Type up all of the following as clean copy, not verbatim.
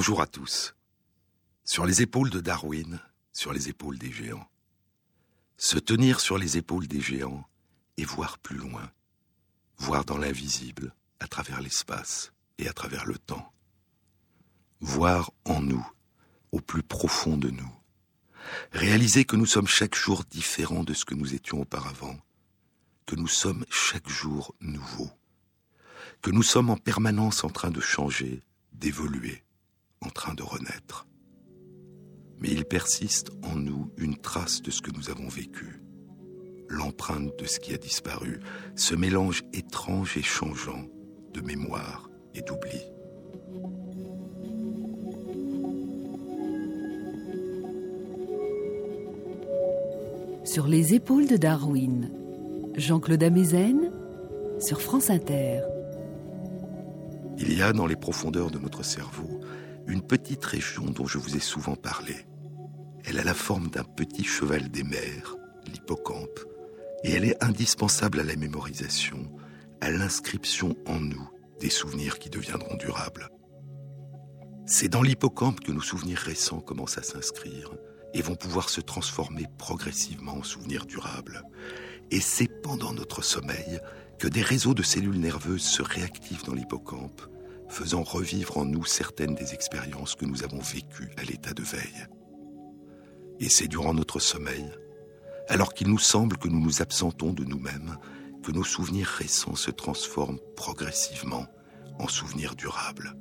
Bonjour à tous. Sur les épaules de Darwin, sur les épaules des géants. Se tenir sur les épaules des géants et voir plus loin. Voir dans l'invisible, à travers l'espace et à travers le temps. Voir en nous, au plus profond de nous. Réaliser que nous sommes chaque jour différents de ce que nous étions auparavant. Que nous sommes chaque jour nouveaux. Que nous sommes en permanence en train de changer, d'évoluer, en train de renaître. Mais il persiste en nous une trace de ce que nous avons vécu, l'empreinte de ce qui a disparu, ce mélange étrange et changeant de mémoire et d'oubli. Sur les épaules de Darwin, Jean-Claude Ameisen, sur France Inter. Il y a dans les profondeurs de notre cerveau une petite région dont je vous ai souvent parlé. Elle a la forme d'un petit cheval des mers, l'hippocampe, et elle est indispensable à la mémorisation, à l'inscription en nous des souvenirs qui deviendront durables. C'est dans l'hippocampe que nos souvenirs récents commencent à s'inscrire et vont pouvoir se transformer progressivement en souvenirs durables. Et c'est pendant notre sommeil que des réseaux de cellules nerveuses se réactivent dans l'hippocampe, faisant revivre en nous certaines des expériences que nous avons vécues à l'état de veille. Et c'est durant notre sommeil, alors qu'il nous semble que nous nous absentons de nous-mêmes, que nos souvenirs récents se transforment progressivement en souvenirs durables.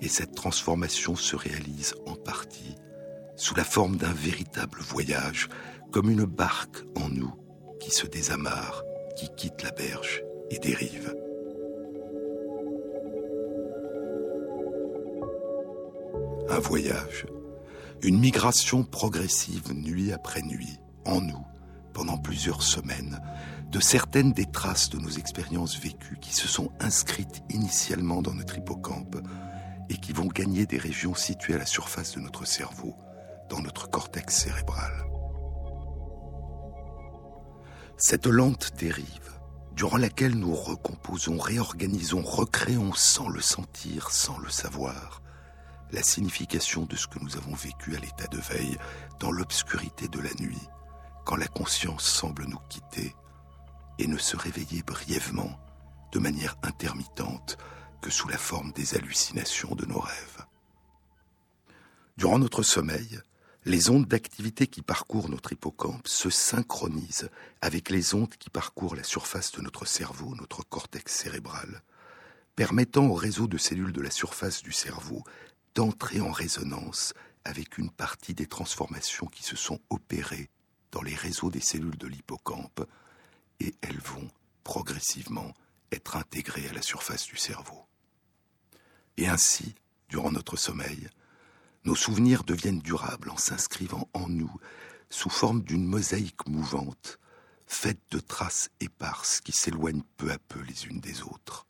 Et cette transformation se réalise en partie sous la forme d'un véritable voyage, comme une barque en nous qui se désamarre, qui quitte la berge et dérive. Un voyage, une migration progressive nuit après nuit, en nous, pendant plusieurs semaines, de certaines des traces de nos expériences vécues qui se sont inscrites initialement dans notre hippocampe et qui vont gagner des régions situées à la surface de notre cerveau, dans notre cortex cérébral. Cette lente dérive, durant laquelle nous recomposons, réorganisons, recréons sans le sentir, sans le savoir, la signification de ce que nous avons vécu à l'état de veille, dans l'obscurité de la nuit, quand la conscience semble nous quitter et ne se réveiller brièvement, de manière intermittente, que sous la forme des hallucinations de nos rêves. Durant notre sommeil, les ondes d'activité qui parcourent notre hippocampe se synchronisent avec les ondes qui parcourent la surface de notre cerveau, notre cortex cérébral, permettant au réseau de cellules de la surface du cerveau d'entrer en résonance avec une partie des transformations qui se sont opérées dans les réseaux des cellules de l'hippocampe, et elles vont progressivement être intégrées à la surface du cerveau. Et ainsi, durant notre sommeil, nos souvenirs deviennent durables en s'inscrivant en nous sous forme d'une mosaïque mouvante, faite de traces éparses qui s'éloignent peu à peu les unes des autres.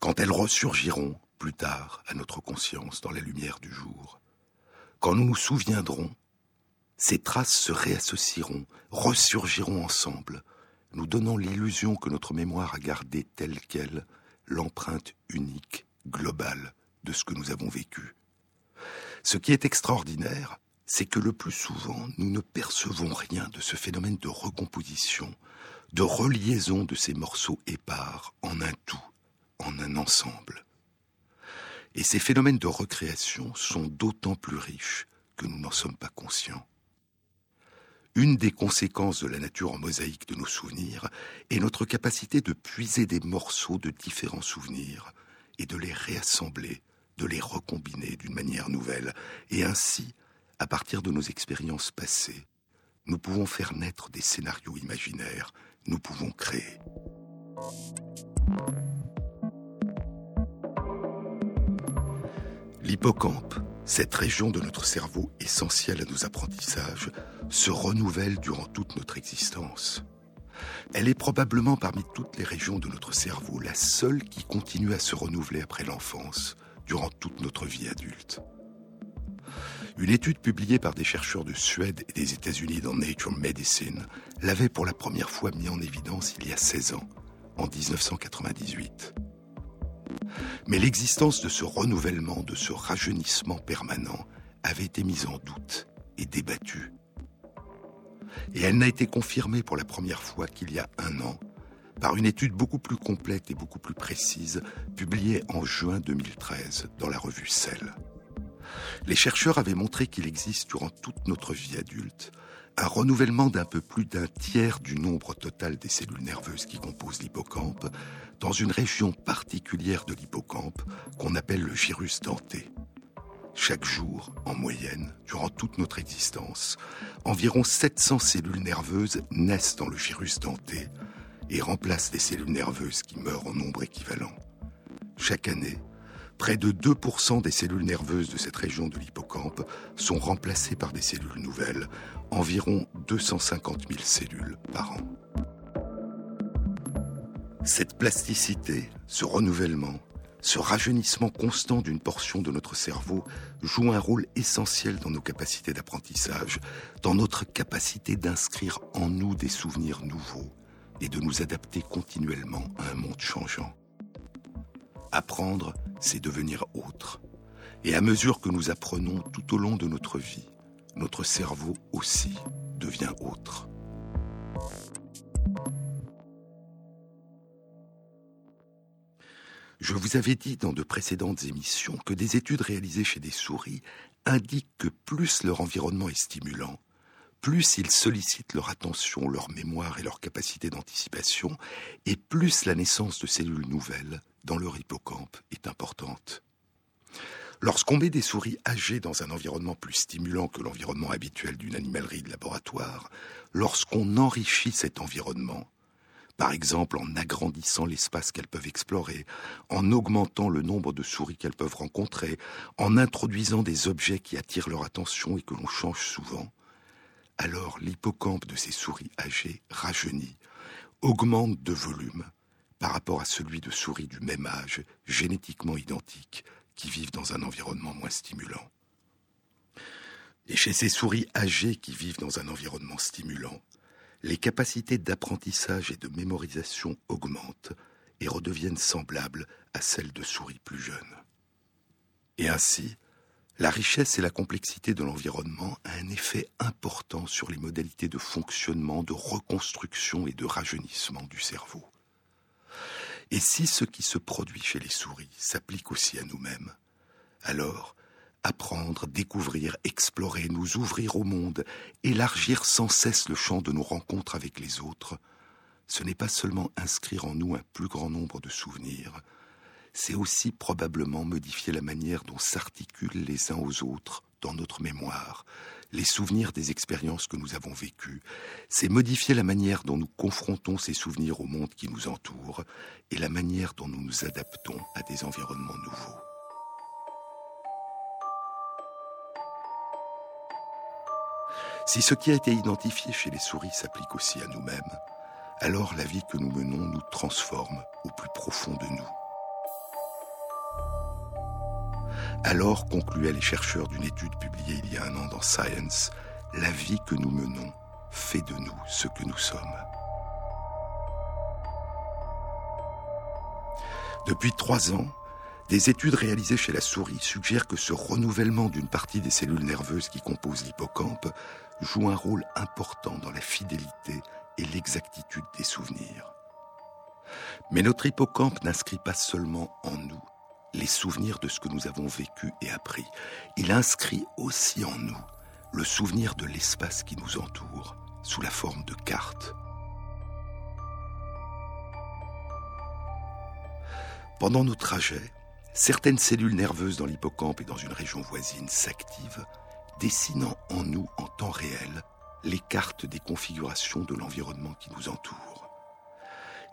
Quand elles ressurgiront, plus tard, à notre conscience, dans la lumière du jour. Quand nous nous souviendrons, ces traces se réassocieront, ressurgiront ensemble, nous donnant l'illusion que notre mémoire a gardé telle quelle l'empreinte unique, globale, de ce que nous avons vécu. Ce qui est extraordinaire, c'est que le plus souvent, nous ne percevons rien de ce phénomène de recomposition, de reliaison de ces morceaux épars en un tout, en un ensemble. Et ces phénomènes de recréation sont d'autant plus riches que nous n'en sommes pas conscients. Une des conséquences de la nature en mosaïque de nos souvenirs est notre capacité de puiser des morceaux de différents souvenirs et de les réassembler, de les recombiner d'une manière nouvelle. Et ainsi, à partir de nos expériences passées, nous pouvons faire naître des scénarios imaginaires, nous pouvons créer. L'hippocampe, cette région de notre cerveau essentielle à nos apprentissages, se renouvelle durant toute notre existence. Elle est probablement parmi toutes les régions de notre cerveau la seule qui continue à se renouveler après l'enfance, durant toute notre vie adulte. Une étude publiée par des chercheurs de Suède et des États-Unis dans Nature Medicine l'avait pour la première fois mis en évidence il y a 16 ans, en 1998. mais l'existence de ce renouvellement, de ce rajeunissement permanent avait été mise en doute et débattue. Et elle n'a été confirmée pour la première fois qu'il y a un an par une étude beaucoup plus complète et beaucoup plus précise publiée en juin 2013 dans la revue Cell. Les chercheurs avaient montré qu'il existe durant toute notre vie adulte un renouvellement d'un peu plus d'un tiers du nombre total des cellules nerveuses qui composent l'hippocampe dans une région particulière de l'hippocampe qu'on appelle le gyrus denté. Chaque jour, en moyenne, durant toute notre existence, environ 700 cellules nerveuses naissent dans le gyrus denté et remplacent des cellules nerveuses qui meurent en nombre équivalent. Chaque année, près de 2% des cellules nerveuses de cette région de l'hippocampe sont remplacées par des cellules nouvelles, environ 250 000 cellules par an. Cette plasticité, ce renouvellement, ce rajeunissement constant d'une portion de notre cerveau joue un rôle essentiel dans nos capacités d'apprentissage, dans notre capacité d'inscrire en nous des souvenirs nouveaux et de nous adapter continuellement à un monde changeant. Apprendre, c'est devenir autre. Et à mesure que nous apprenons tout au long de notre vie, notre cerveau aussi devient autre. Je vous avais dit dans de précédentes émissions que des études réalisées chez des souris indiquent que plus leur environnement est stimulant, plus ils sollicitent leur attention, leur mémoire et leur capacité d'anticipation, et plus la naissance de cellules nouvelles dans leur hippocampe est importante. Lorsqu'on met des souris âgées dans un environnement plus stimulant que l'environnement habituel d'une animalerie de laboratoire, lorsqu'on enrichit cet environnement, par exemple en agrandissant l'espace qu'elles peuvent explorer, en augmentant le nombre de souris qu'elles peuvent rencontrer, en introduisant des objets qui attirent leur attention et que l'on change souvent, alors l'hippocampe de ces souris âgées rajeunit, augmente de volume, par rapport à celui de souris du même âge, génétiquement identiques, qui vivent dans un environnement moins stimulant. Et chez ces souris âgées qui vivent dans un environnement stimulant, les capacités d'apprentissage et de mémorisation augmentent et redeviennent semblables à celles de souris plus jeunes. Et ainsi, la richesse et la complexité de l'environnement a un effet important sur les modalités de fonctionnement, de reconstruction et de rajeunissement du cerveau. Et si ce qui se produit chez les souris s'applique aussi à nous-mêmes, alors apprendre, découvrir, explorer, nous ouvrir au monde, élargir sans cesse le champ de nos rencontres avec les autres, ce n'est pas seulement inscrire en nous un plus grand nombre de souvenirs, c'est aussi probablement modifier la manière dont s'articulent les uns aux autres dans notre mémoire, les souvenirs des expériences que nous avons vécues, c'est modifier la manière dont nous confrontons ces souvenirs au monde qui nous entoure et la manière dont nous nous adaptons à des environnements nouveaux. Si ce qui a été identifié chez les souris s'applique aussi à nous-mêmes, alors la vie que nous menons nous transforme au plus profond de nous. Alors, concluaient les chercheurs d'une étude publiée il y a un an dans Science, la vie que nous menons fait de nous ce que nous sommes. Depuis 3 ans, des études réalisées chez la souris suggèrent que ce renouvellement d'une partie des cellules nerveuses qui composent l'hippocampe joue un rôle important dans la fidélité et l'exactitude des souvenirs. Mais notre hippocampe n'inscrit pas seulement en nous les souvenirs de ce que nous avons vécu et appris. Il inscrit aussi en nous le souvenir de l'espace qui nous entoure, sous la forme de cartes. Pendant nos trajets, certaines cellules nerveuses dans l'hippocampe et dans une région voisine s'activent, dessinant en nous, en temps réel, les cartes des configurations de l'environnement qui nous entoure.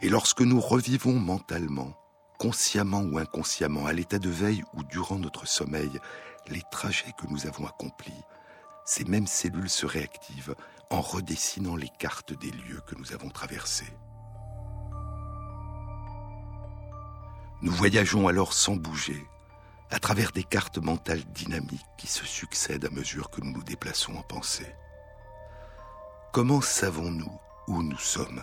Et lorsque nous revivons mentalement, consciemment ou inconsciemment, à l'état de veille ou durant notre sommeil, les trajets que nous avons accomplis, ces mêmes cellules se réactivent en redessinant les cartes des lieux que nous avons traversés. Nous voyageons alors sans bouger, à travers des cartes mentales dynamiques qui se succèdent à mesure que nous nous déplaçons en pensée. Comment savons-nous où nous sommes ?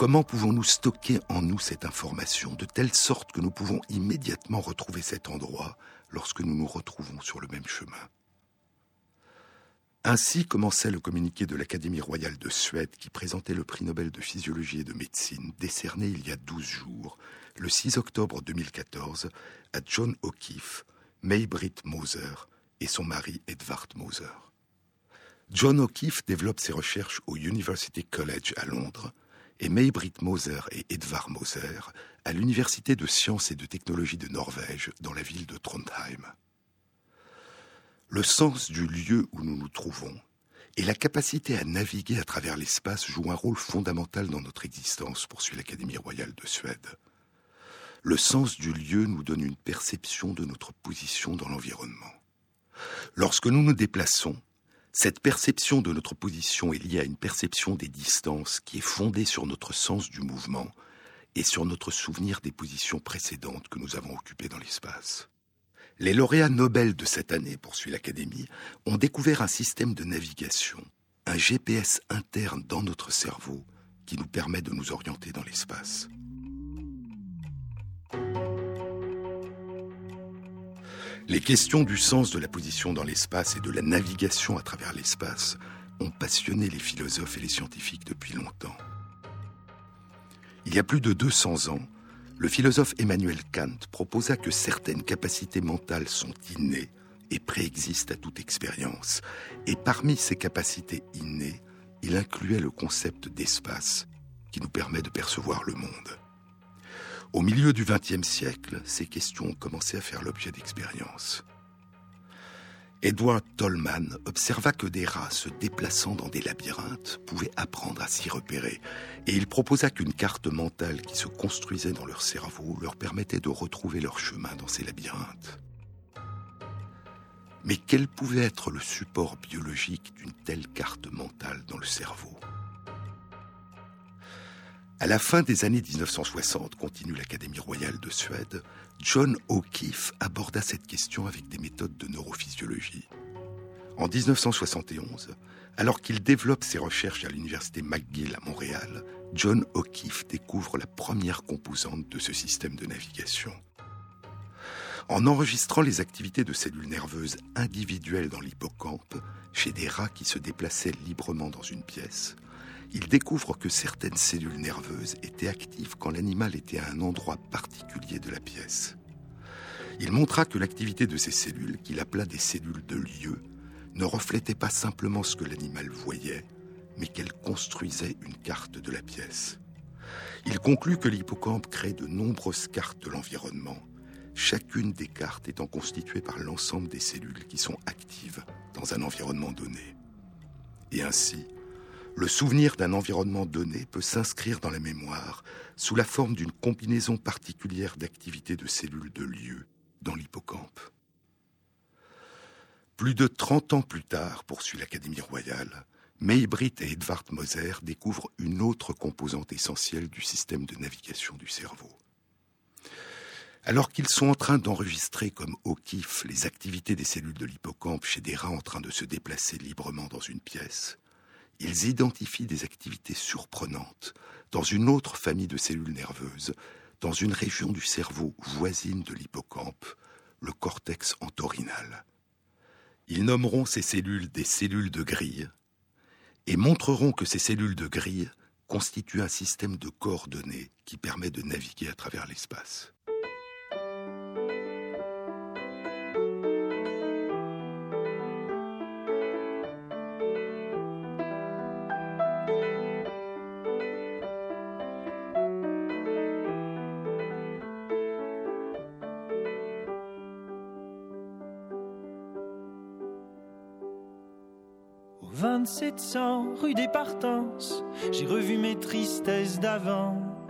Comment pouvons-nous stocker en nous cette information de telle sorte que nous pouvons immédiatement retrouver cet endroit lorsque nous nous retrouvons sur le même chemin ? Ainsi commençait le communiqué de l'Académie royale de Suède qui présentait le prix Nobel de physiologie et de médecine décerné il y a 12 jours, le 6 octobre 2014, à John O'Keefe, May-Britt Moser et son mari Edvard Moser. John O'Keefe développe ses recherches au University College à Londres et May-Britt Moser et Edvard Moser à l'Université de sciences et de technologie de Norvège dans la ville de Trondheim. Le sens du lieu où nous nous trouvons et la capacité à naviguer à travers l'espace jouent un rôle fondamental dans notre existence, poursuit l'Académie royale de Suède. Le sens du lieu nous donne une perception de notre position dans l'environnement. Lorsque nous nous déplaçons, cette perception de notre position est liée à une perception des distances qui est fondée sur notre sens du mouvement et sur notre souvenir des positions précédentes que nous avons occupées dans l'espace. Les lauréats Nobel de cette année, poursuit l'Académie, ont découvert un système de navigation, un GPS interne dans notre cerveau qui nous permet de nous orienter dans l'espace. Les questions du sens de la position dans l'espace et de la navigation à travers l'espace ont passionné les philosophes et les scientifiques depuis longtemps. Il y a plus de 200 ans, le philosophe Emmanuel Kant proposa que certaines capacités mentales sont innées et préexistent à toute expérience. Et parmi ces capacités innées, il incluait le concept d'espace qui nous permet de percevoir le monde. Au milieu du XXe siècle, ces questions ont commencé à faire l'objet d'expériences. Edward Tolman observa que des rats se déplaçant dans des labyrinthes pouvaient apprendre à s'y repérer et il proposa qu'une carte mentale qui se construisait dans leur cerveau leur permettait de retrouver leur chemin dans ces labyrinthes. Mais quel pouvait être le support biologique d'une telle carte mentale dans le cerveau ? À la fin des années 1960, continue l'Académie royale de Suède, John O'Keefe aborda cette question avec des méthodes de neurophysiologie. En 1971, alors qu'il développe ses recherches à l'université McGill à Montréal, John O'Keefe découvre la première composante de ce système de navigation. En enregistrant les activités de cellules nerveuses individuelles dans l'hippocampe, chez des rats qui se déplaçaient librement dans une pièce, il découvre que certaines cellules nerveuses étaient actives quand l'animal était à un endroit particulier de la pièce. Il montra que l'activité de ces cellules, qu'il appela des cellules de lieu, ne reflétait pas simplement ce que l'animal voyait, mais qu'elle construisait une carte de la pièce. Il conclut que l'hippocampe crée de nombreuses cartes de l'environnement, chacune des cartes étant constituée par l'ensemble des cellules qui sont actives dans un environnement donné. Et ainsi, le souvenir d'un environnement donné peut s'inscrire dans la mémoire sous la forme d'une combinaison particulière d'activités de cellules de lieu dans l'hippocampe. Plus de 30 ans plus tard, poursuit l'Académie royale, May-Britt et Edvard Moser découvrent une autre composante essentielle du système de navigation du cerveau. Alors qu'ils sont en train d'enregistrer comme O'Keefe les activités des cellules de l'hippocampe chez des rats en train de se déplacer librement dans une pièce, ils identifient des activités surprenantes dans une autre famille de cellules nerveuses, dans une région du cerveau voisine de l'hippocampe, le cortex entorhinal. Ils nommeront ces cellules des cellules de grille et montreront que ces cellules de grille constituent un système de coordonnées qui permet de naviguer à travers l'espace. Au 2700, rue des Partences, j'ai revu mes tristesses d'avant,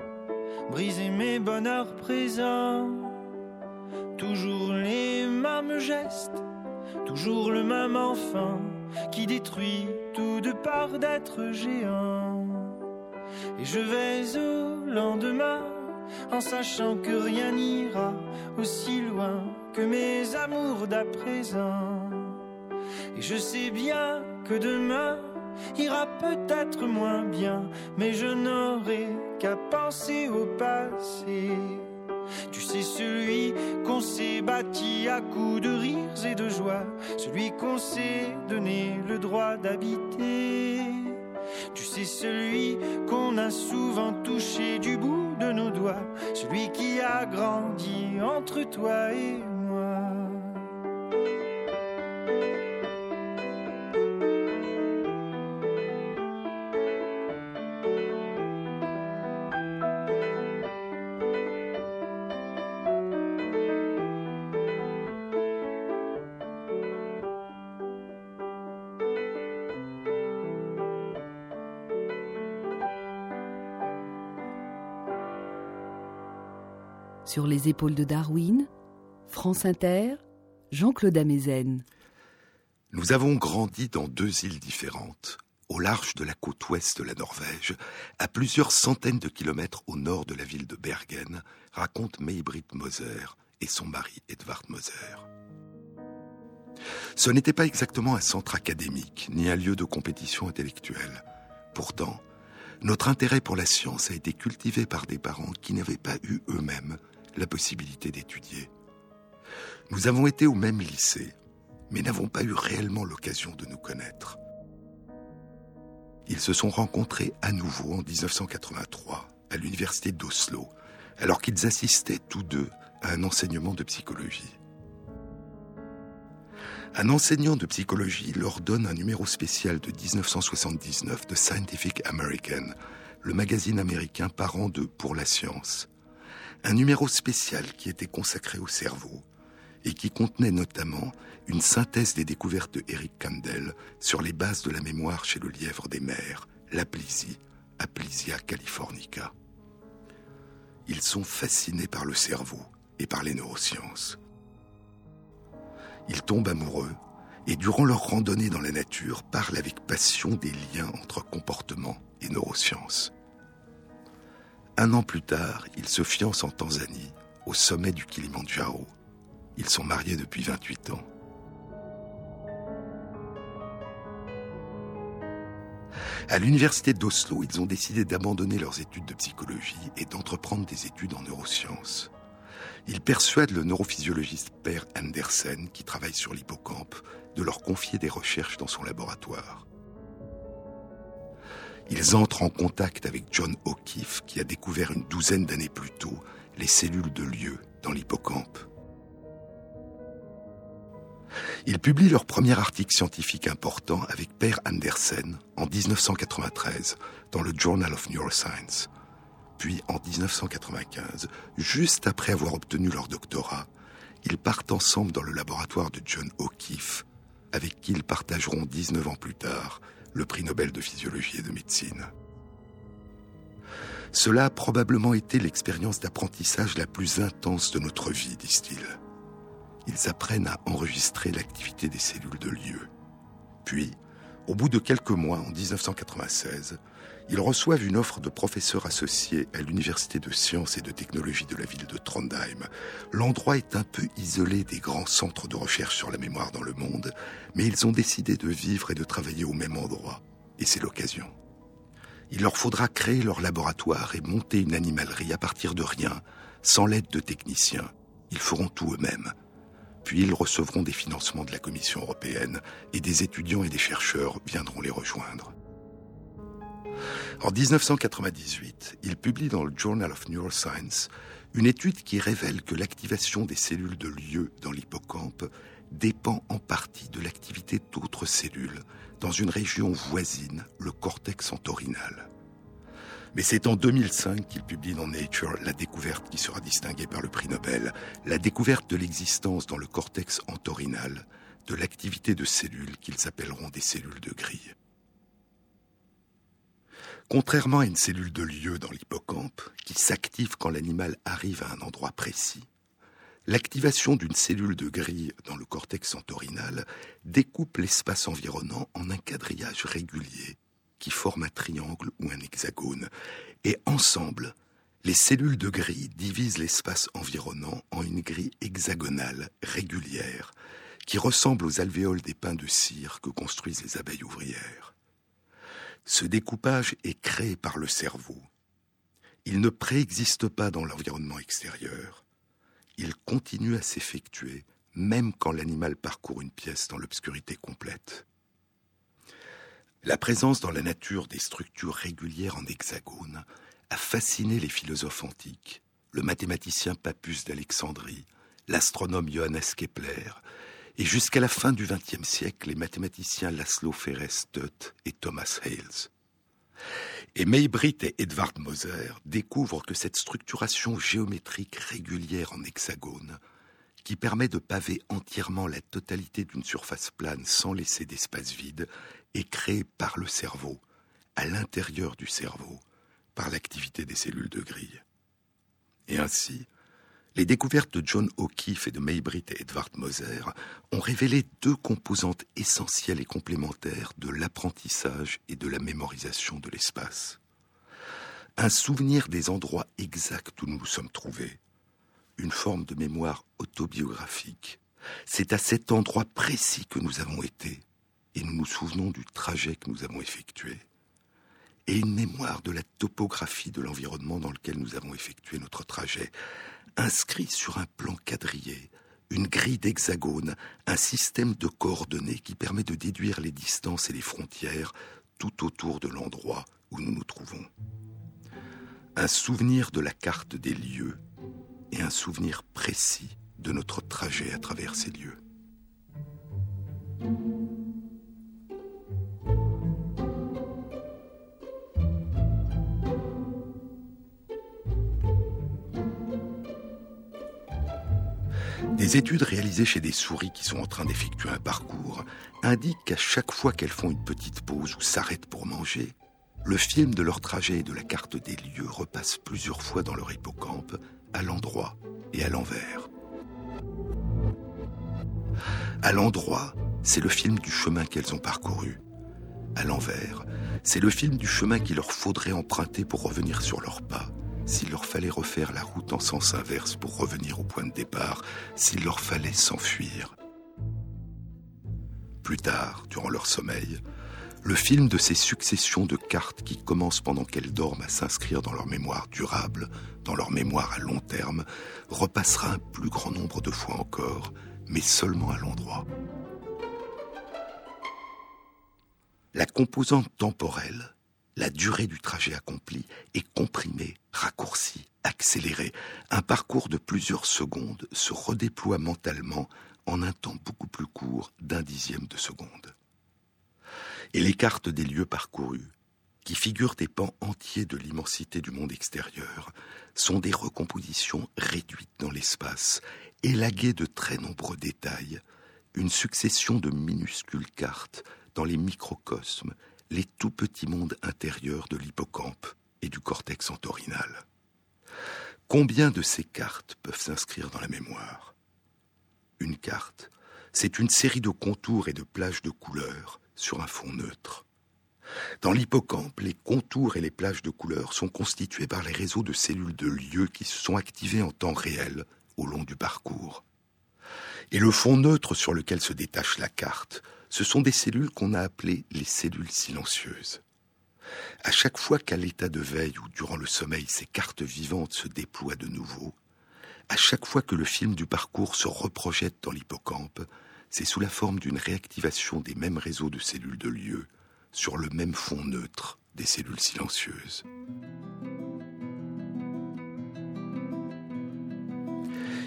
brisé mes bonheurs présents. Toujours les mêmes gestes, toujours le même enfant qui détruit tout de part d'être géant. Et je vais au lendemain, en sachant que rien n'ira aussi loin que mes amours d'à présent. Et je sais bien que demain, ira peut-être moins bien, mais je n'aurai qu'à penser au passé. Tu sais, celui qu'on s'est bâti à coups de rires et de joie, celui qu'on s'est donné le droit d'habiter. Tu sais, celui qu'on a souvent touché du bout de nos doigts, celui qui a grandi entre toi et moi. Sur les épaules de Darwin, France Inter, Jean-Claude Ameisen. Nous avons grandi dans deux îles différentes, au large de la côte ouest de la Norvège, à plusieurs centaines de kilomètres au nord de la ville de Bergen, raconte May-Britt Moser et son mari Edvard Moser. Ce n'était pas exactement un centre académique, ni un lieu de compétition intellectuelle. Pourtant, notre intérêt pour la science a été cultivé par des parents qui n'avaient pas eu eux-mêmes la possibilité d'étudier. Nous avons été au même lycée, mais n'avons pas eu réellement l'occasion de nous connaître. Ils se sont rencontrés à nouveau en 1983, à l'université d'Oslo, alors qu'ils assistaient tous deux à un enseignement de psychologie. Un enseignant de psychologie leur donne un numéro spécial de 1979 de Scientific American, le magazine américain parent de Pour la science. Un numéro spécial qui était consacré au cerveau et qui contenait notamment une synthèse des découvertes de Eric Kandel sur les bases de la mémoire chez le lièvre des mers, l'aplysie, Aplysia californica. Ils sont fascinés par le cerveau et par les neurosciences. Ils tombent amoureux et, durant leur randonnée dans la nature, parlent avec passion des liens entre comportement et neurosciences. Un an plus tard, ils se fiancent en Tanzanie, au sommet du Kilimandjaro. Ils sont mariés depuis 28 ans. À l'université d'Oslo, ils ont décidé d'abandonner leurs études de psychologie et d'entreprendre des études en neurosciences. Ils persuadent le neurophysiologiste Per Andersen, qui travaille sur l'hippocampe, de leur confier des recherches dans son laboratoire. Ils entrent en contact avec John O'Keefe, qui a découvert une douzaine d'années plus tôt les cellules de Lieu dans l'hippocampe. Ils publient leur premier article scientifique important avec Per Andersen en 1993 dans le Journal of Neuroscience. Puis, en 1995, juste après avoir obtenu leur doctorat, ils partent ensemble dans le laboratoire de John O'Keefe, avec qui ils partageront 19 ans plus tard le prix Nobel de physiologie et de médecine. Cela a probablement été l'expérience d'apprentissage la plus intense de notre vie, disent-ils. Ils apprennent à enregistrer l'activité des cellules de Lieu. Puis, au bout de quelques mois, en 1996, ils reçoivent une offre de professeur associé à l'Université de sciences et de technologie de la ville de Trondheim. L'endroit est un peu isolé des grands centres de recherche sur la mémoire dans le monde, mais ils ont décidé de vivre et de travailler au même endroit, et c'est l'occasion. Il leur faudra créer leur laboratoire et monter une animalerie à partir de rien, sans l'aide de techniciens. Ils feront tout eux-mêmes. Puis ils recevront des financements de la Commission européenne, et des étudiants et des chercheurs viendront les rejoindre. En 1998, il publie dans le Journal of Neuroscience une étude qui révèle que l'activation des cellules de Lieu dans l'hippocampe dépend en partie de l'activité d'autres cellules dans une région voisine, le cortex entorhinal. Mais c'est en 2005 qu'il publie dans Nature la découverte qui sera distinguée par le prix Nobel, la découverte de l'existence dans le cortex entorhinal de l'activité de cellules qu'ils appelleront des cellules de grille. Contrairement à une cellule de Lieu dans l'hippocampe, qui s'active quand l'animal arrive à un endroit précis, l'activation d'une cellule de grille dans le cortex entorhinal découpe l'espace environnant en un quadrillage régulier qui forme un triangle ou un hexagone. Et ensemble, les cellules de grille divisent l'espace environnant en une grille hexagonale régulière qui ressemble aux alvéoles des pins de cire que construisent les abeilles ouvrières. Ce découpage est créé par le cerveau. Il ne préexiste pas dans l'environnement extérieur. Il continue à s'effectuer, même quand l'animal parcourt une pièce dans l'obscurité complète. La présence dans la nature des structures régulières en hexagone a fasciné les philosophes antiques, le mathématicien Pappus d'Alexandrie, l'astronome Johannes Kepler, et jusqu'à la fin du XXe siècle, les mathématiciens Laszlo Fejes Tóth et Thomas Hales. Et May-Britt et Edvard Moser découvrent que cette structuration géométrique régulière en hexagone, qui permet de paver entièrement la totalité d'une surface plane sans laisser d'espace vide, est créée par le cerveau, à l'intérieur du cerveau, par l'activité des cellules de grille. Et ainsi, les découvertes de John O'Keefe et de May-Britt et Edvard Moser ont révélé deux composantes essentielles et complémentaires de l'apprentissage et de la mémorisation de l'espace. Un souvenir des endroits exacts où nous nous sommes trouvés, une forme de mémoire autobiographique. C'est à cet endroit précis que nous avons été, et nous nous souvenons du trajet que nous avons effectué, et une mémoire de la topographie de l'environnement dans lequel nous avons effectué notre trajet, inscrit sur un plan quadrillé, une grille d'hexagone, un système de coordonnées qui permet de déduire les distances et les frontières tout autour de l'endroit où nous nous trouvons. Un souvenir de la carte des lieux et un souvenir précis de notre trajet à travers ces lieux. Des études réalisées chez des souris qui sont en train d'effectuer un parcours indiquent qu'à chaque fois qu'elles font une petite pause ou s'arrêtent pour manger, le film de leur trajet et de la carte des lieux repasse plusieurs fois dans leur hippocampe, à l'endroit et à l'envers. À l'endroit, c'est le film du chemin qu'elles ont parcouru. À l'envers, c'est le film du chemin qu'il leur faudrait emprunter pour revenir sur leurs pas, s'il leur fallait refaire la route en sens inverse pour revenir au point de départ, s'il leur fallait s'enfuir. Plus tard, durant leur sommeil, le film de ces successions de cartes qui commencent pendant qu'elles dorment à s'inscrire dans leur mémoire durable, dans leur mémoire à long terme, repassera un plus grand nombre de fois encore, mais seulement à l'endroit. La composante temporelle, la durée du trajet accompli est comprimée, raccourcie, accélérée. Un parcours de plusieurs secondes se redéploie mentalement en un temps beaucoup plus court d'1/10 de seconde. Et les cartes des lieux parcourus, qui figurent des pans entiers de l'immensité du monde extérieur, sont des recompositions réduites dans l'espace, élaguées de très nombreux détails, une succession de minuscules cartes dans les microcosmes, les tout petits mondes intérieurs de l'hippocampe et du cortex entorhinal. Combien de ces cartes peuvent s'inscrire dans la mémoire ? Une carte, c'est une série de contours et de plages de couleurs sur un fond neutre. Dans l'hippocampe, les contours et les plages de couleurs sont constitués par les réseaux de cellules de lieux qui se sont activées en temps réel au long du parcours. Et le fond neutre sur lequel se détache la carte, ce sont des cellules qu'on a appelées les cellules silencieuses. À chaque fois qu'à l'état de veille ou durant le sommeil, ces cartes vivantes se déploient de nouveau, à chaque fois que le film du parcours se reprojette dans l'hippocampe, c'est sous la forme d'une réactivation des mêmes réseaux de cellules de lieu sur le même fond neutre des cellules silencieuses.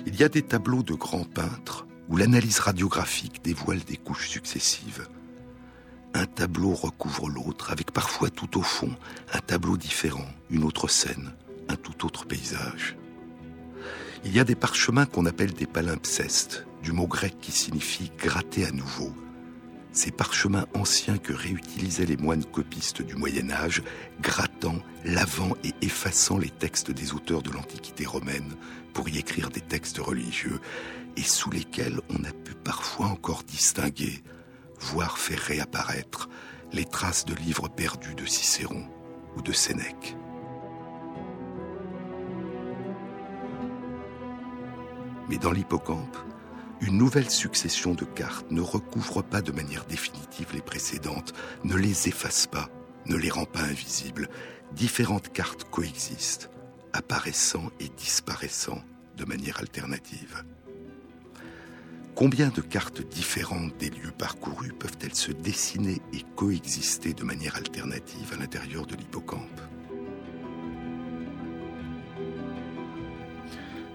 Il y a des tableaux de grands peintres où l'analyse radiographique dévoile des couches successives. Un tableau recouvre l'autre, avec parfois tout au fond, un tableau différent, une autre scène, un tout autre paysage. Il y a des parchemins qu'on appelle des palimpsestes, du mot grec qui signifie « gratter à nouveau ». Ces parchemins anciens que réutilisaient les moines copistes du Moyen-Âge, grattant, lavant et effaçant les textes des auteurs de l'Antiquité romaine pour y écrire des textes religieux, et sous lesquels on a pu parfois encore distinguer, voire faire réapparaître, les traces de livres perdus de Cicéron ou de Sénèque. Mais dans l'hippocampe, une nouvelle succession de cartes ne recouvre pas de manière définitive les précédentes, ne les efface pas, ne les rend pas invisibles. Différentes cartes coexistent, apparaissant et disparaissant de manière alternative. Combien de cartes différentes des lieux parcourus peuvent-elles se dessiner et coexister de manière alternative à l'intérieur de l'hippocampe ?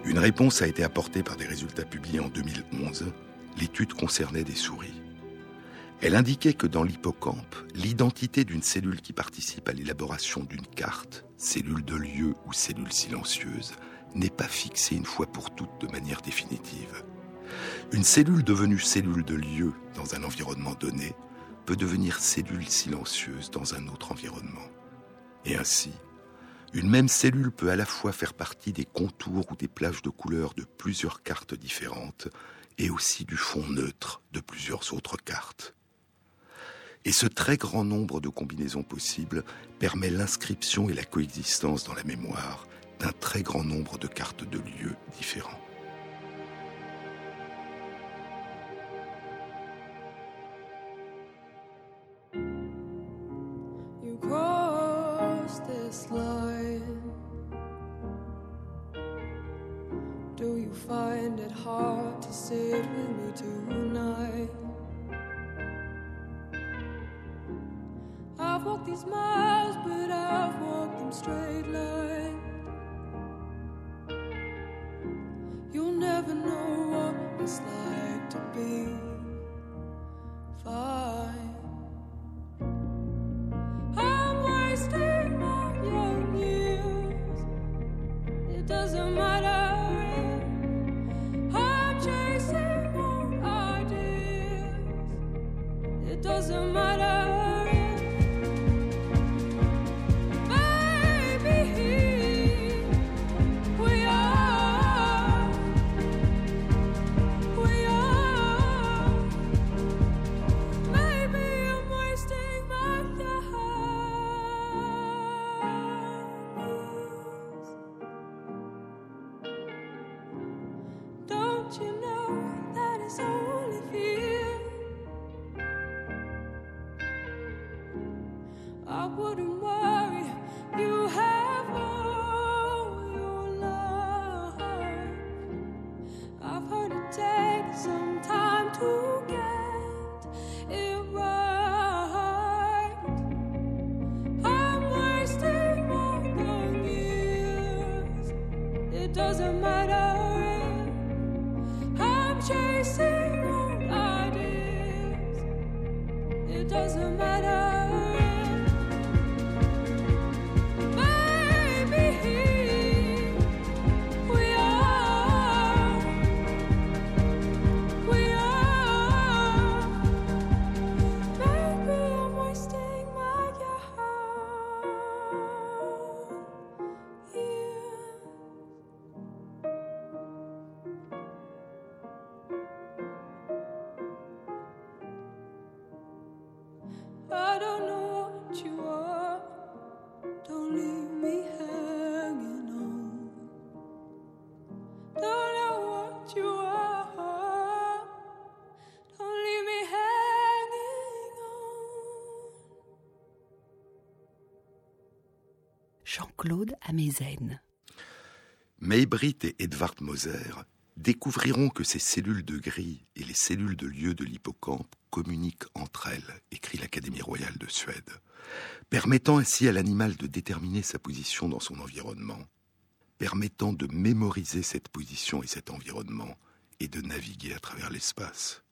Une réponse a été apportée par des résultats publiés en 2011. L'étude concernait des souris. Elle indiquait que dans l'hippocampe, l'identité d'une cellule qui participe à l'élaboration d'une carte, cellule de lieu ou cellule silencieuse, n'est pas fixée une fois pour toutes de manière définitive. Une cellule devenue cellule de lieu dans un environnement donné peut devenir cellule silencieuse dans un autre environnement. Et ainsi, une même cellule peut à la fois faire partie des contours ou des plages de couleurs de plusieurs cartes différentes et aussi du fond neutre de plusieurs autres cartes. Et ce très grand nombre de combinaisons possibles permet l'inscription et la coexistence dans la mémoire d'un très grand nombre de cartes de lieux différents. Find it hard to sit with me tonight. I've walked these miles, but I've walked them straight line. You'll never know what it's like to be fine. I'm wasting my young years. It doesn't matter. Doesn't matter. Jean-Claude Ameisen. May-Britt et Edvard Moser découvriront que ces cellules de gris et les cellules de lieu de l'hippocampe communiquent entre elles, écrit l'Académie royale de Suède, permettant ainsi à l'animal de déterminer sa position dans son environnement, permettant de mémoriser cette position et cet environnement et de naviguer à travers l'espace.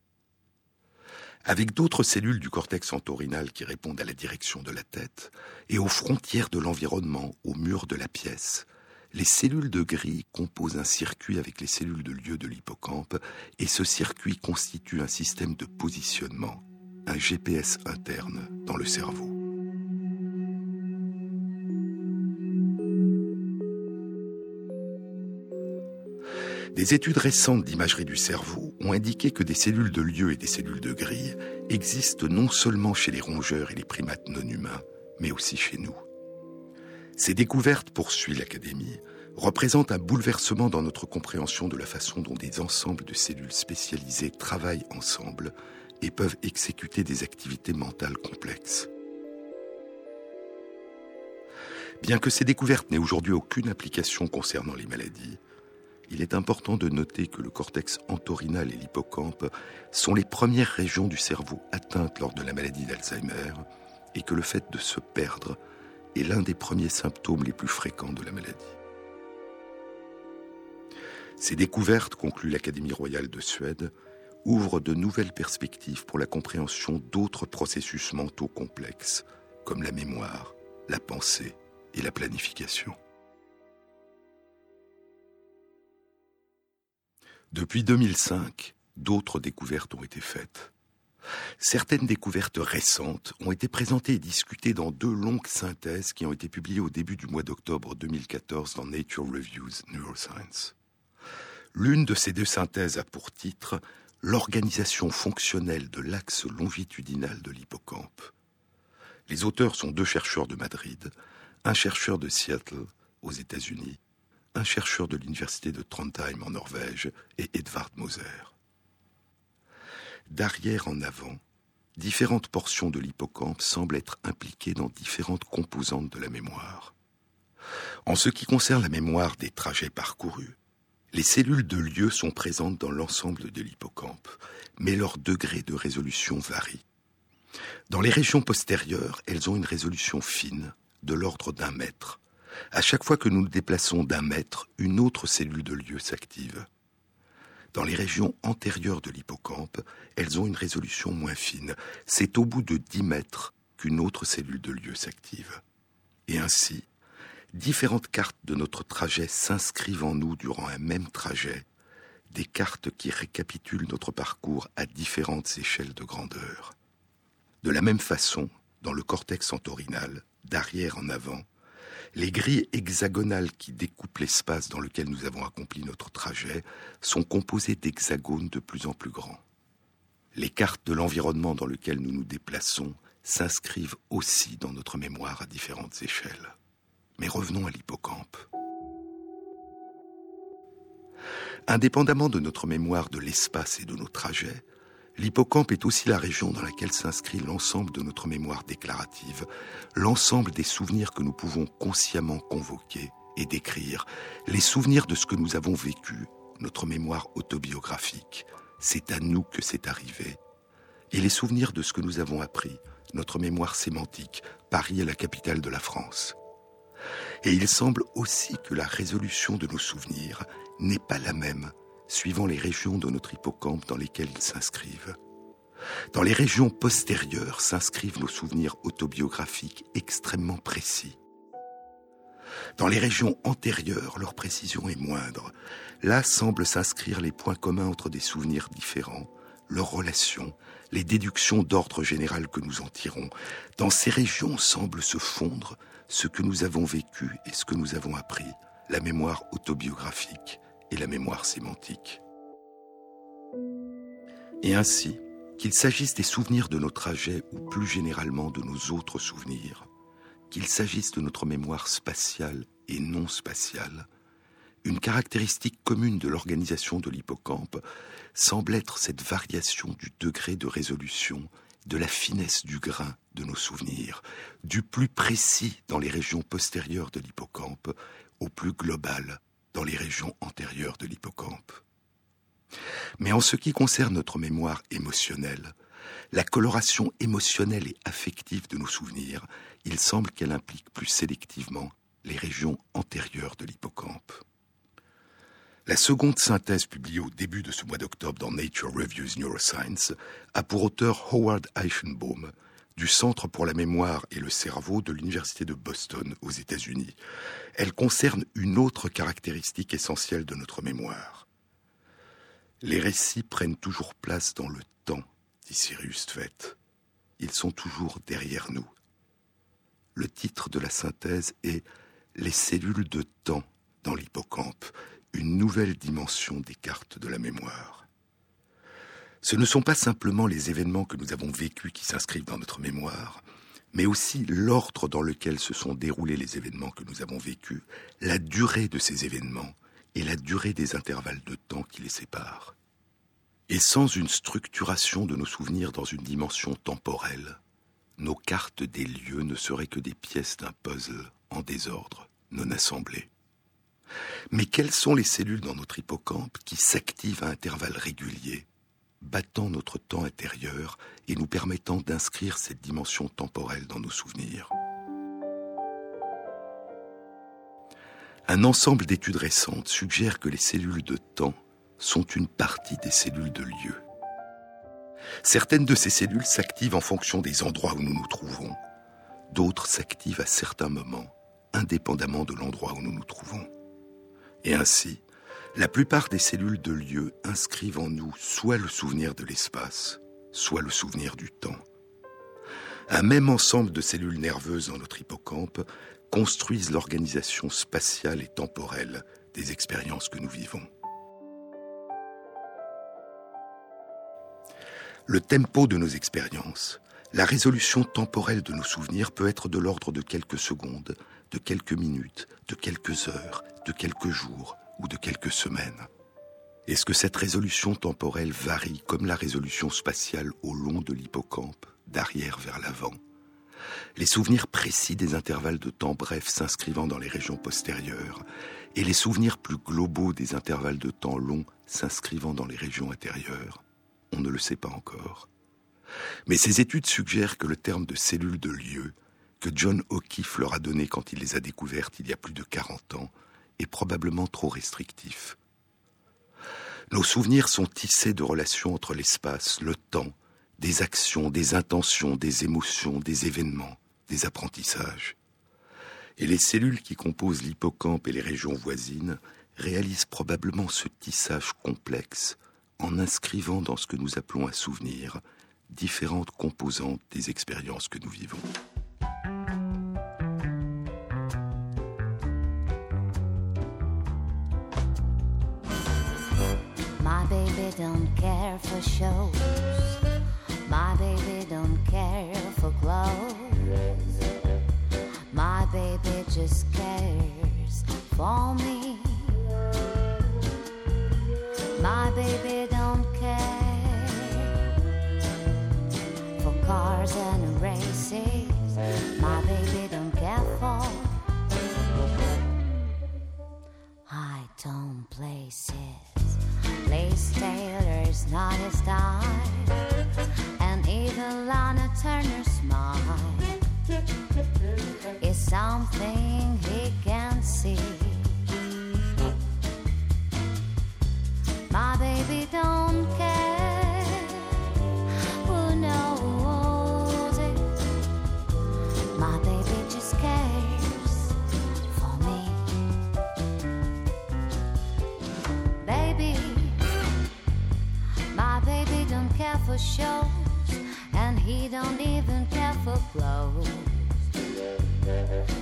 Avec d'autres cellules du cortex entorhinal qui répondent à la direction de la tête et aux frontières de l'environnement, aux murs de la pièce, les cellules de gris composent un circuit avec les cellules de lieu de l'hippocampe et ce circuit constitue un système de positionnement, un GPS interne dans le cerveau. Des études récentes d'imagerie du cerveau ont indiqué que des cellules de lieu et des cellules de grille existent non seulement chez les rongeurs et les primates non humains, mais aussi chez nous. Ces découvertes, poursuit l'Académie, représentent un bouleversement dans notre compréhension de la façon dont des ensembles de cellules spécialisées travaillent ensemble et peuvent exécuter des activités mentales complexes. Bien que ces découvertes n'aient aujourd'hui aucune application concernant les maladies, il est important de noter que le cortex entorhinal et l'hippocampe sont les premières régions du cerveau atteintes lors de la maladie d'Alzheimer et que le fait de se perdre est l'un des premiers symptômes les plus fréquents de la maladie. Ces découvertes, conclut l'Académie royale de Suède, ouvrent de nouvelles perspectives pour la compréhension d'autres processus mentaux complexes, comme la mémoire, la pensée et la planification. Depuis 2005, d'autres découvertes ont été faites. Certaines découvertes récentes ont été présentées et discutées dans deux longues synthèses qui ont été publiées au début du mois d'octobre 2014 dans Nature Reviews Neuroscience. L'une de ces deux synthèses a pour titre « L'organisation fonctionnelle de l'axe longitudinal de l'hippocampe ». Les auteurs sont deux chercheurs de Madrid, un chercheur de Seattle, aux États-Unis, un chercheur de l'université de Trondheim en Norvège et Edvard Moser. D'arrière en avant, différentes portions de l'hippocampe semblent être impliquées dans différentes composantes de la mémoire. En ce qui concerne la mémoire des trajets parcourus, les cellules de lieu sont présentes dans l'ensemble de l'hippocampe, mais leur degré de résolution varie. Dans les régions postérieures, elles ont une résolution fine, de l'ordre d'un mètre. À chaque fois que nous nous déplaçons d'un mètre, une autre cellule de lieu s'active. Dans les régions antérieures de l'hippocampe, elles ont une résolution moins fine. C'est au bout de 10 mètres qu'une autre cellule de lieu s'active. Et ainsi, différentes cartes de notre trajet s'inscrivent en nous durant un même trajet, des cartes qui récapitulent notre parcours à différentes échelles de grandeur. De la même façon, dans le cortex entorhinal, d'arrière en avant, les grilles hexagonales qui découpent l'espace dans lequel nous avons accompli notre trajet sont composées d'hexagones de plus en plus grands. Les cartes de l'environnement dans lequel nous nous déplaçons s'inscrivent aussi dans notre mémoire à différentes échelles. Mais revenons à l'hippocampe. Indépendamment de notre mémoire de l'espace et de nos trajets, l'hippocampe est aussi la région dans laquelle s'inscrit l'ensemble de notre mémoire déclarative, l'ensemble des souvenirs que nous pouvons consciemment convoquer et décrire, les souvenirs de ce que nous avons vécu, notre mémoire autobiographique, c'est à nous que c'est arrivé, et les souvenirs de ce que nous avons appris, notre mémoire sémantique, Paris est la capitale de la France. Et il semble aussi que la résolution de nos souvenirs n'est pas la même suivant les régions de notre hippocampe dans lesquelles ils s'inscrivent. Dans les régions postérieures s'inscrivent nos souvenirs autobiographiques extrêmement précis. Dans les régions antérieures, leur précision est moindre. Là semblent s'inscrire les points communs entre des souvenirs différents, leurs relations, les déductions d'ordre général que nous en tirons. Dans ces régions semble se fondre ce que nous avons vécu et ce que nous avons appris, la mémoire autobiographique et la mémoire sémantique. Et ainsi, qu'il s'agisse des souvenirs de nos trajets ou plus généralement de nos autres souvenirs, qu'il s'agisse de notre mémoire spatiale et non spatiale, une caractéristique commune de l'organisation de l'hippocampe semble être cette variation du degré de résolution, de la finesse du grain de nos souvenirs, du plus précis dans les régions postérieures de l'hippocampe au plus global dans les régions antérieures de l'hippocampe. Mais en ce qui concerne notre mémoire émotionnelle, la coloration émotionnelle et affective de nos souvenirs, il semble qu'elle implique plus sélectivement les régions antérieures de l'hippocampe. La seconde synthèse publiée au début de ce mois d'octobre dans Nature Reviews Neuroscience a pour auteur Howard Eichenbaum, du Centre pour la mémoire et le cerveau de l'Université de Boston aux États-Unis. Elle concerne une autre caractéristique essentielle de notre mémoire. Les récits prennent toujours place dans le temps, dit Cyrus Tvett. Ils sont toujours derrière nous. Le titre de la synthèse est « Les cellules de temps dans l'hippocampe, une nouvelle dimension des cartes de la mémoire ». Ce ne sont pas simplement les événements que nous avons vécus qui s'inscrivent dans notre mémoire, mais aussi l'ordre dans lequel se sont déroulés les événements que nous avons vécus, la durée de ces événements et la durée des intervalles de temps qui les séparent. Et sans une structuration de nos souvenirs dans une dimension temporelle, nos cartes des lieux ne seraient que des pièces d'un puzzle en désordre, non assemblées. Mais quelles sont les cellules dans notre hippocampe qui s'activent à intervalles réguliers, battant notre temps intérieur et nous permettant d'inscrire cette dimension temporelle dans nos souvenirs? Un ensemble d'études récentes suggère que les cellules de temps sont une partie des cellules de lieu. Certaines de ces cellules s'activent en fonction des endroits où nous nous trouvons. D'autres s'activent à certains moments, indépendamment de l'endroit où nous nous trouvons. Et ainsi, la plupart des cellules de lieu inscrivent en nous soit le souvenir de l'espace, soit le souvenir du temps. Un même ensemble de cellules nerveuses dans notre hippocampe construisent l'organisation spatiale et temporelle des expériences que nous vivons. Le tempo de nos expériences, la résolution temporelle de nos souvenirs peut être de l'ordre de quelques secondes, de quelques minutes, de quelques heures, de quelques jours ou de quelques semaines. Est-ce que cette résolution temporelle varie comme la résolution spatiale au long de l'hippocampe, d'arrière vers l'avant? Les souvenirs précis des intervalles de temps brefs s'inscrivant dans les régions postérieures et les souvenirs plus globaux des intervalles de temps longs s'inscrivant dans les régions intérieures? On ne le sait pas encore. Mais ces études suggèrent que le terme de cellules de lieu, que John O'Keefe leur a donné quand il les a découvertes il y a plus de 40 ans, est probablement trop restrictif. Nos souvenirs sont tissés de relations entre l'espace, le temps, des actions, des intentions, des émotions, des événements, des apprentissages. Et les cellules qui composent l'hippocampe et les régions voisines réalisent probablement ce tissage complexe en inscrivant dans ce que nous appelons un souvenir différentes composantes des expériences que nous vivons. My baby don't care for shows. My baby don't care for clothes. My baby just cares for me. My baby don't care for cars and races. My baby don't care for high-tone places. Liz Taylor's not his type, and even Lana Turner's smile is something he can't see. My baby don't care who knows it. My baby just cares for me. Baby, my baby don't care for shows, and he don't even care for clothes.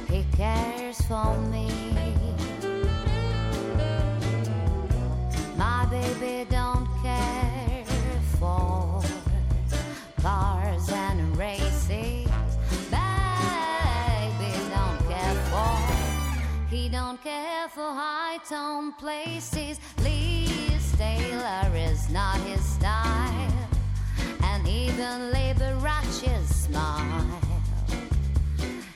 He cares for me. My baby don't care for cars and races. Baby don't care for, he don't care for high-tone places. Liz Taylor is not his style, and even Liberace's smile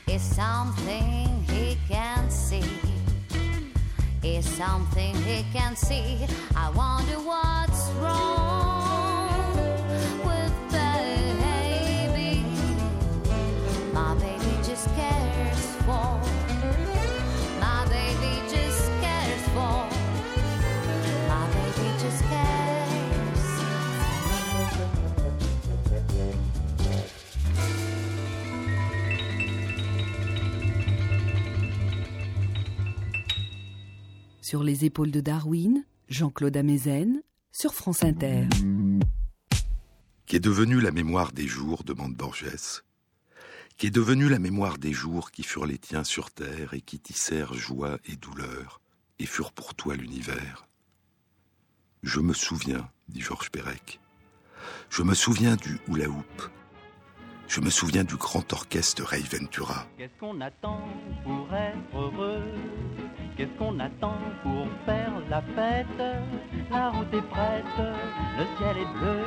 is something he can't see. Is something he can see. I wonder what's wrong with baby. My baby just cares for. My baby just cares for. My baby just cares for. Sur les épaules de Darwin, Jean-Claude Ameisen, sur France Inter. Qu'est devenue la mémoire des jours, demande Borges. Qu'est devenue la mémoire des jours qui furent les tiens sur terre et qui tissèrent joie et douleur et furent pour toi l'univers? Je me souviens, dit Georges Perec. Je me souviens du hula-hoop. Je me souviens du grand orchestre Ray Ventura. Qu'est-ce qu'on attend pour être heureux? Qu'est-ce qu'on attend pour faire la fête? La route est prête, le ciel est bleu,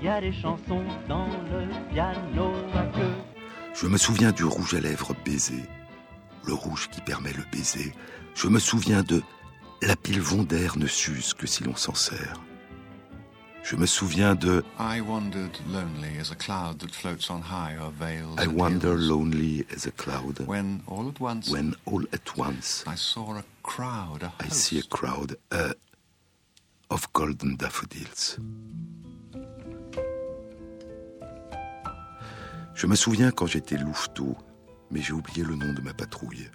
il y a des chansons dans le piano à queue. Je me souviens du rouge à lèvres baiser, le rouge qui permet le baiser. Je me souviens de « La pile vondaire ne s'use que si l'on s'en sert ». Je me souviens de « I wander lonely as a cloud that floats on high or veils I wander lonely as a cloud when all at once, I saw a crowd, a host. I see a crowd of golden daffodils ». Je me souviens quand j'étais louveteau, mais j'ai oublié le nom de ma patrouille.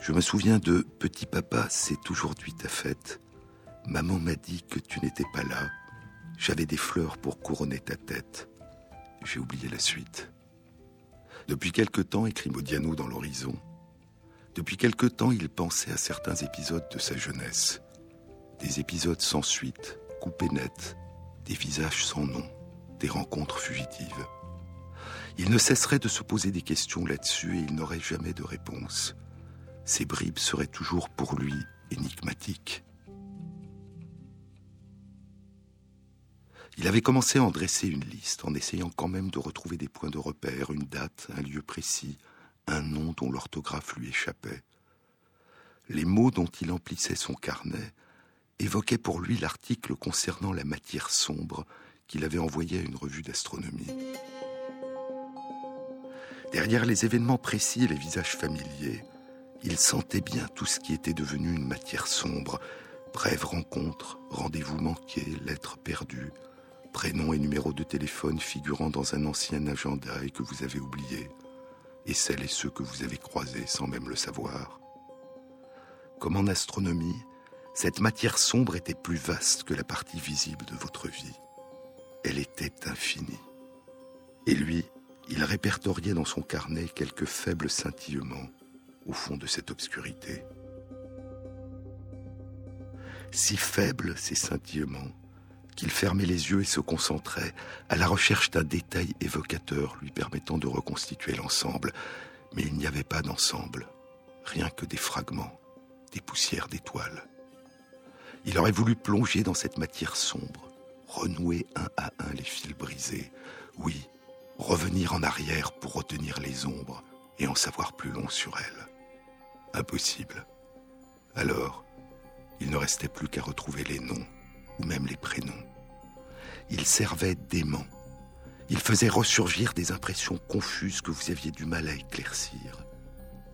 Je me souviens de « Petit papa, c'est aujourd'hui ta fête. Maman m'a dit que tu n'étais pas là. J'avais des fleurs pour couronner ta tête. » J'ai oublié la suite. Depuis quelque temps, écrit Modiano dans l'Horizon, depuis quelque temps, il pensait à certains épisodes de sa jeunesse. Des épisodes sans suite, coupés net, des visages sans nom, des rencontres fugitives. Il ne cesserait de se poser des questions là-dessus et il n'aurait jamais de réponse. Ces bribes seraient toujours pour lui énigmatiques. Il avait commencé à en dresser une liste, en essayant quand même de retrouver des points de repère, une date, un lieu précis, un nom dont l'orthographe lui échappait. Les mots dont il emplissait son carnet évoquaient pour lui l'article concernant la matière sombre qu'il avait envoyé à une revue d'astronomie. Derrière les événements précis et les visages familiers, il sentait bien tout ce qui était devenu une matière sombre. Brèves rencontres, rendez-vous manqués, lettres perdues, prénoms et numéros de téléphone figurant dans un ancien agenda et que vous avez oublié, et celles et ceux que vous avez croisés sans même le savoir. Comme en astronomie, cette matière sombre était plus vaste que la partie visible de votre vie. Elle était infinie. Et lui, il répertoriait dans son carnet quelques faibles scintillements au fond de cette obscurité. Si faibles ces scintillements, qu'il fermait les yeux et se concentrait à la recherche d'un détail évocateur lui permettant de reconstituer l'ensemble. Mais il n'y avait pas d'ensemble, rien que des fragments, des poussières d'étoiles. Il aurait voulu plonger dans cette matière sombre, renouer un à un les fils brisés. Oui, revenir en arrière pour retenir les ombres et en savoir plus long sur elles. Impossible. Alors, il ne restait plus qu'à retrouver les noms, ou même les prénoms. Il servait d'aimant. Il faisait ressurgir des impressions confuses que vous aviez du mal à éclaircir.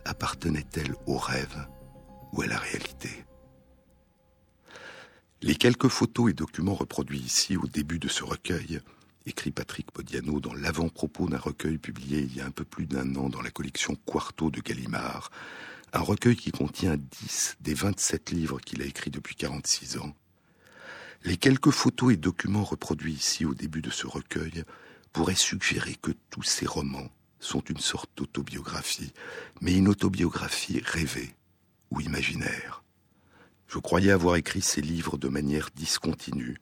Appartenait-elle au rêve ou à la réalité ? Les quelques photos et documents reproduits ici au début de ce recueil, écrit Patrick Modiano dans l'avant-propos d'un recueil publié il y a un peu plus d'un an dans la collection Quarto de Gallimard, un recueil qui contient 10 des 27 livres qu'il a écrits depuis 46 ans. Les quelques photos et documents reproduits ici au début de ce recueil pourraient suggérer que tous ces romans sont une sorte d'autobiographie, mais une autobiographie rêvée ou imaginaire. Je croyais avoir écrit ces livres de manière discontinue,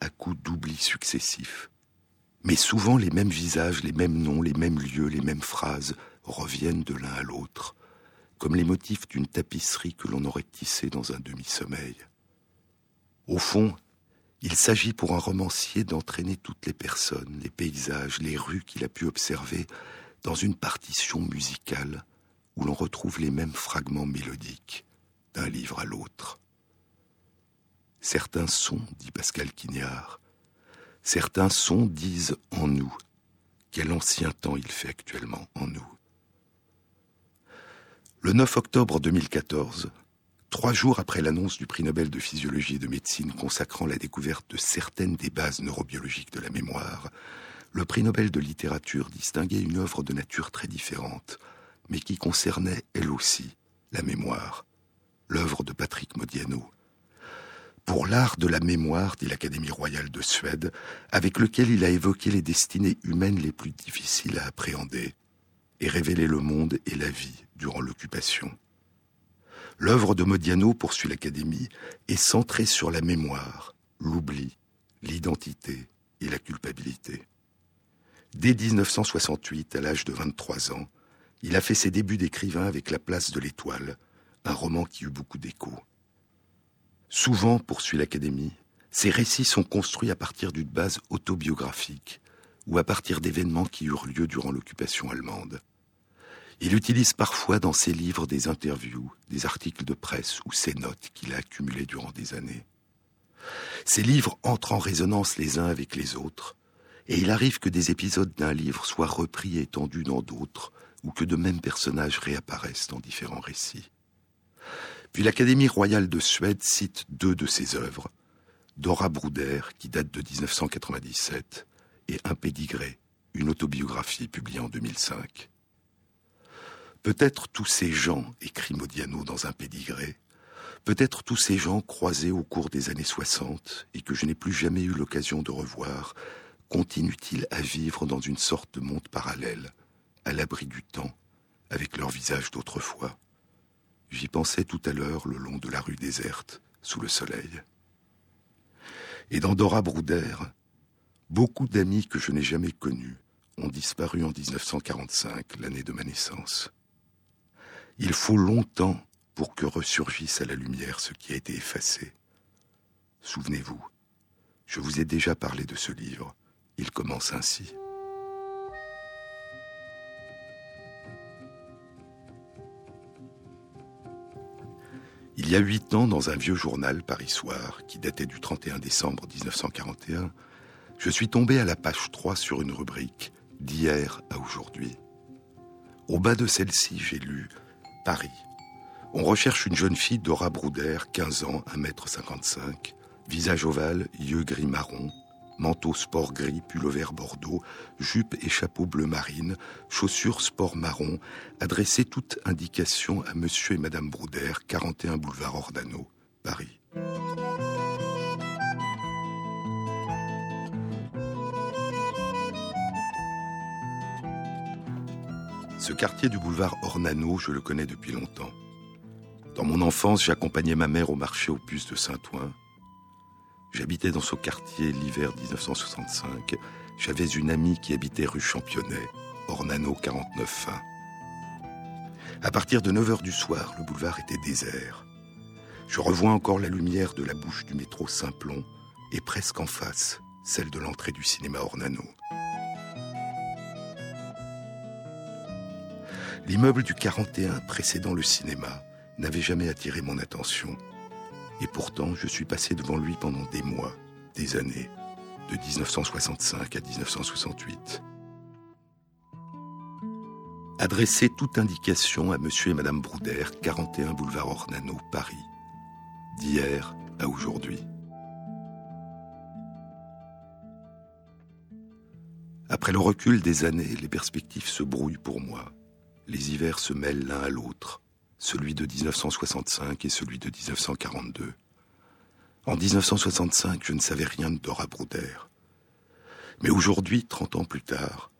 à coups d'oublis successifs. Mais souvent, les mêmes visages, les mêmes noms, les mêmes lieux, les mêmes phrases reviennent de l'un à l'autre, comme les motifs d'une tapisserie que l'on aurait tissée dans un demi-sommeil. Au fond, il s'agit pour un romancier d'entraîner toutes les personnes, les paysages, les rues qu'il a pu observer dans une partition musicale où l'on retrouve les mêmes fragments mélodiques d'un livre à l'autre. Certains sons, dit Pascal Quignard, certains sons disent en nous quel ancien temps il fait actuellement en nous. Le 9 octobre 2014, 3 jours après l'annonce du prix Nobel de physiologie et de médecine consacrant la découverte de certaines des bases neurobiologiques de la mémoire, le prix Nobel de littérature distinguait une œuvre de nature très différente, mais qui concernait elle aussi la mémoire, l'œuvre de Patrick Modiano. Pour l'art de la mémoire, dit l'Académie royale de Suède, avec lequel il a évoqué les destinées humaines les plus difficiles à appréhender et révélé le monde et la vie durant l'occupation. L'œuvre de Modiano, poursuit l'Académie, est centrée sur la mémoire, l'oubli, l'identité et la culpabilité. Dès 1968, à l'âge de 23 ans, il a fait ses débuts d'écrivain avec La place de l'étoile, un roman qui eut beaucoup d'écho. Souvent, poursuit l'Académie, ces récits sont construits à partir d'une base autobiographique ou à partir d'événements qui eurent lieu durant l'occupation allemande. Il utilise parfois dans ses livres des interviews, des articles de presse ou ses notes qu'il a accumulées durant des années. Ses livres entrent en résonance les uns avec les autres, et il arrive que des épisodes d'un livre soient repris et étendus dans d'autres, ou que de mêmes personnages réapparaissent dans différents récits. Puis l'Académie royale de Suède cite deux de ses œuvres, Dora Bruder, qui date de 1997, et Un pédigré, une autobiographie publiée en 2005. Peut-être tous ces gens, écrit Modiano dans Un pédigré, peut-être tous ces gens croisés au cours des années 60 et que je n'ai plus jamais eu l'occasion de revoir, continuent-ils à vivre dans une sorte de monde parallèle, à l'abri du temps, avec leur visage d'autrefois. J'y pensais tout à l'heure le long de la rue déserte, sous le soleil. Et dans Dora Bruder, beaucoup d'amis que je n'ai jamais connus ont disparu en 1945, l'année de ma naissance. Il faut longtemps pour que ressurgisse à la lumière ce qui a été effacé. Souvenez-vous, je vous ai déjà parlé de ce livre. Il commence ainsi. Il y a 8 ans, dans un vieux journal, Paris Soir, qui datait du 31 décembre 1941, je suis tombé à la page 3 sur une rubrique « D'hier à aujourd'hui ». Au bas de celle-ci, j'ai lu « Paris ». On recherche une jeune fille, Dora Bruder, 15 ans, 1m55, visage ovale, yeux gris-marron, manteau sport gris, pullover bordeaux, jupe et chapeau bleu marine, chaussures sport marron, adressez toute indication à Monsieur et Madame Bruder, 41 boulevard Ornano, Paris. Ce quartier du boulevard Ornano, je le connais depuis longtemps. Dans mon enfance, j'accompagnais ma mère au marché aux puces de Saint-Ouen. J'habitais dans ce quartier l'hiver 1965. J'avais une amie qui habitait rue Championnet, Ornano 49 1. À partir de 9h du soir, le boulevard était désert. Je revois encore la lumière de la bouche du métro Saint-Plon et presque en face, celle de l'entrée du cinéma Ornano. L'immeuble du 41 précédant le cinéma n'avait jamais attiré mon attention. Et pourtant, je suis passé devant lui pendant des mois, des années, de 1965 à 1968. Adressez toute indication à Monsieur et Madame Bruder, 41 boulevard Ornano, Paris. D'hier à aujourd'hui. Après le recul des années, les perspectives se brouillent pour moi. Les hivers se mêlent l'un à l'autre. Celui de 1965 et celui de 1942. En 1965, je ne savais rien de Dora Bruder. Mais aujourd'hui, 30 ans plus tard,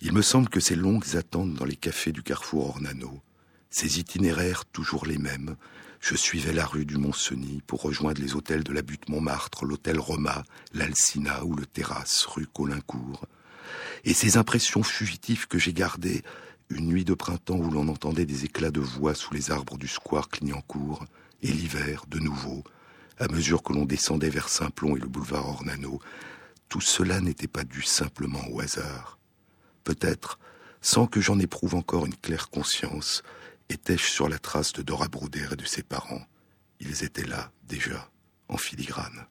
il me semble que ces longues attentes dans les cafés du carrefour Ornano, ces itinéraires toujours les mêmes, je suivais la rue du Mont-Cenis pour rejoindre les hôtels de la butte Montmartre, l'hôtel Roma, l'Alcina ou le Terrasse, rue Caulaincourt. Et ces impressions fugitives que j'ai gardées, une nuit de printemps où l'on entendait des éclats de voix sous les arbres du square Clignancourt, et l'hiver, de nouveau, à mesure que l'on descendait vers Saint-Plon et le boulevard Ornano, tout cela n'était pas dû simplement au hasard. Peut-être, sans que j'en éprouve encore une claire conscience, étais-je sur la trace de Dora Bruder et de ses parents. Ils étaient là, déjà, en filigrane.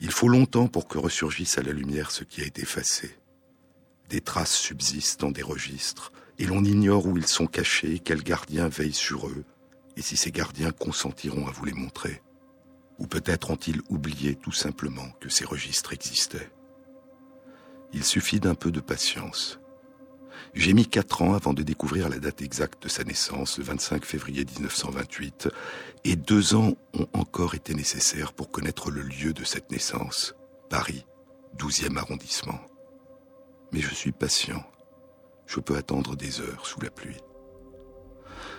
Il faut longtemps pour que ressurgisse à la lumière ce qui a été effacé. Des traces subsistent dans des registres, et l'on ignore où ils sont cachés, quels gardiens veillent sur eux, et si ces gardiens consentiront à vous les montrer. Ou peut-être ont-ils oublié tout simplement que ces registres existaient. Il suffit d'un peu de patience. J'ai mis 4 ans avant de découvrir la date exacte de sa naissance, le 25 février 1928, et 2 ans ont encore été nécessaires pour connaître le lieu de cette naissance, Paris, 12e arrondissement. Mais je suis patient. Je peux attendre des heures sous la pluie.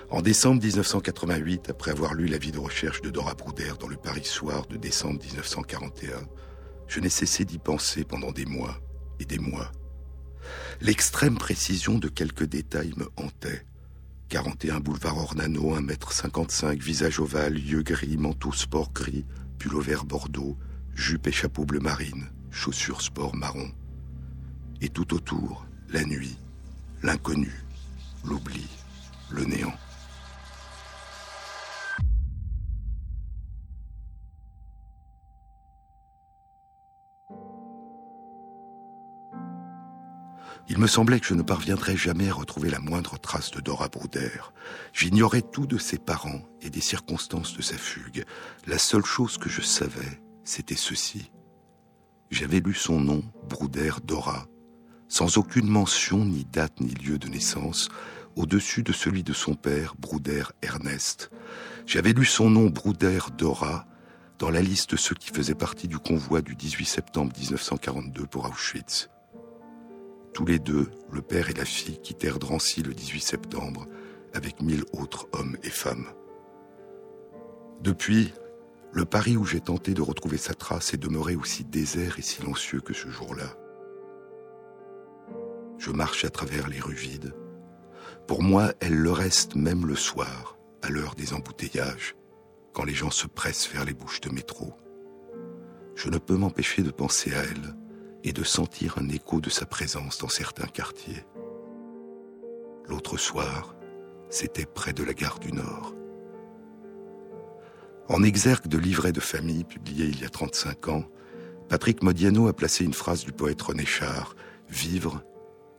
En décembre 1988, après avoir lu l'avis de recherche de Dora Bruder dans le Paris Soir de décembre 1941, je n'ai cessé d'y penser pendant des mois et des mois. L'extrême précision de quelques détails me hantait. 41 boulevard Ornano, 1m55, visage ovale, yeux gris, manteau sport gris, pullover bordeaux, jupe et chapeau bleu marine, chaussures sport marron. Et tout autour, la nuit, l'inconnu, l'oubli, le néant. Il me semblait que je ne parviendrais jamais à retrouver la moindre trace de Dora Bruder. J'ignorais tout de ses parents et des circonstances de sa fugue. La seule chose que je savais, c'était ceci. J'avais lu son nom, Bruder Dora, sans aucune mention, ni date, ni lieu de naissance, au-dessus de celui de son père, Bruder Ernest. J'avais lu son nom, Bruder Dora, dans la liste de ceux qui faisaient partie du convoi du 18 septembre 1942 pour Auschwitz. Tous les deux, le père et la fille, quittèrent Drancy le 18 septembre avec 1000 autres hommes et femmes. Depuis, le Paris où j'ai tenté de retrouver sa trace est demeuré aussi désert et silencieux que ce jour-là. Je marche à travers les rues vides. Pour moi, elle le reste même le soir, à l'heure des embouteillages, quand les gens se pressent vers les bouches de métro. Je ne peux m'empêcher de penser à elle, et de sentir un écho de sa présence dans certains quartiers. L'autre soir, c'était près de la gare du Nord. En exergue de Livret de famille, publié il y a 35 ans, Patrick Modiano a placé une phrase du poète René Char : « Vivre,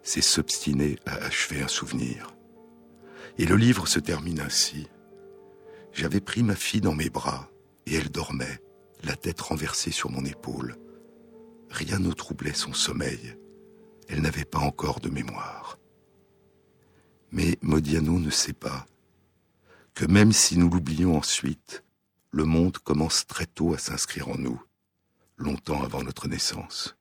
c'est s'obstiner à achever un souvenir ». Et le livre se termine ainsi. « J'avais pris ma fille dans mes bras, et elle dormait, la tête renversée sur mon épaule. Rien ne troublait son sommeil. Elle n'avait pas encore de mémoire. » Mais Modiano ne sait pas que même si nous l'oublions ensuite, le monde commence très tôt à s'inscrire en nous, longtemps avant notre naissance.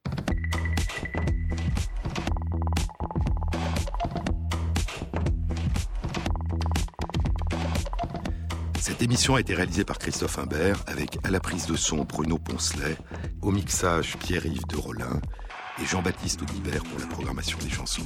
Cette émission a été réalisée par Christophe Imbert, avec à la prise de son Bruno Poncelet, au mixage Pierre-Yves de Rollin et Jean-Baptiste Audibert pour la programmation des chansons.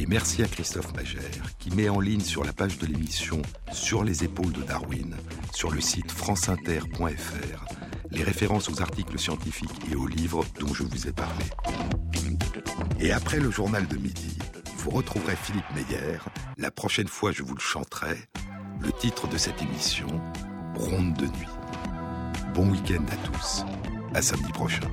Et merci à Christophe Magère, qui met en ligne sur la page de l'émission « Sur les épaules de Darwin », sur le site franceinter.fr, les références aux articles scientifiques et aux livres dont je vous ai parlé. Et après le journal de midi, vous retrouverez Philippe Meyer. La prochaine fois, je vous le chanterai. Le titre de cette émission, Ronde de nuit. Bon week-end à tous. À samedi prochain.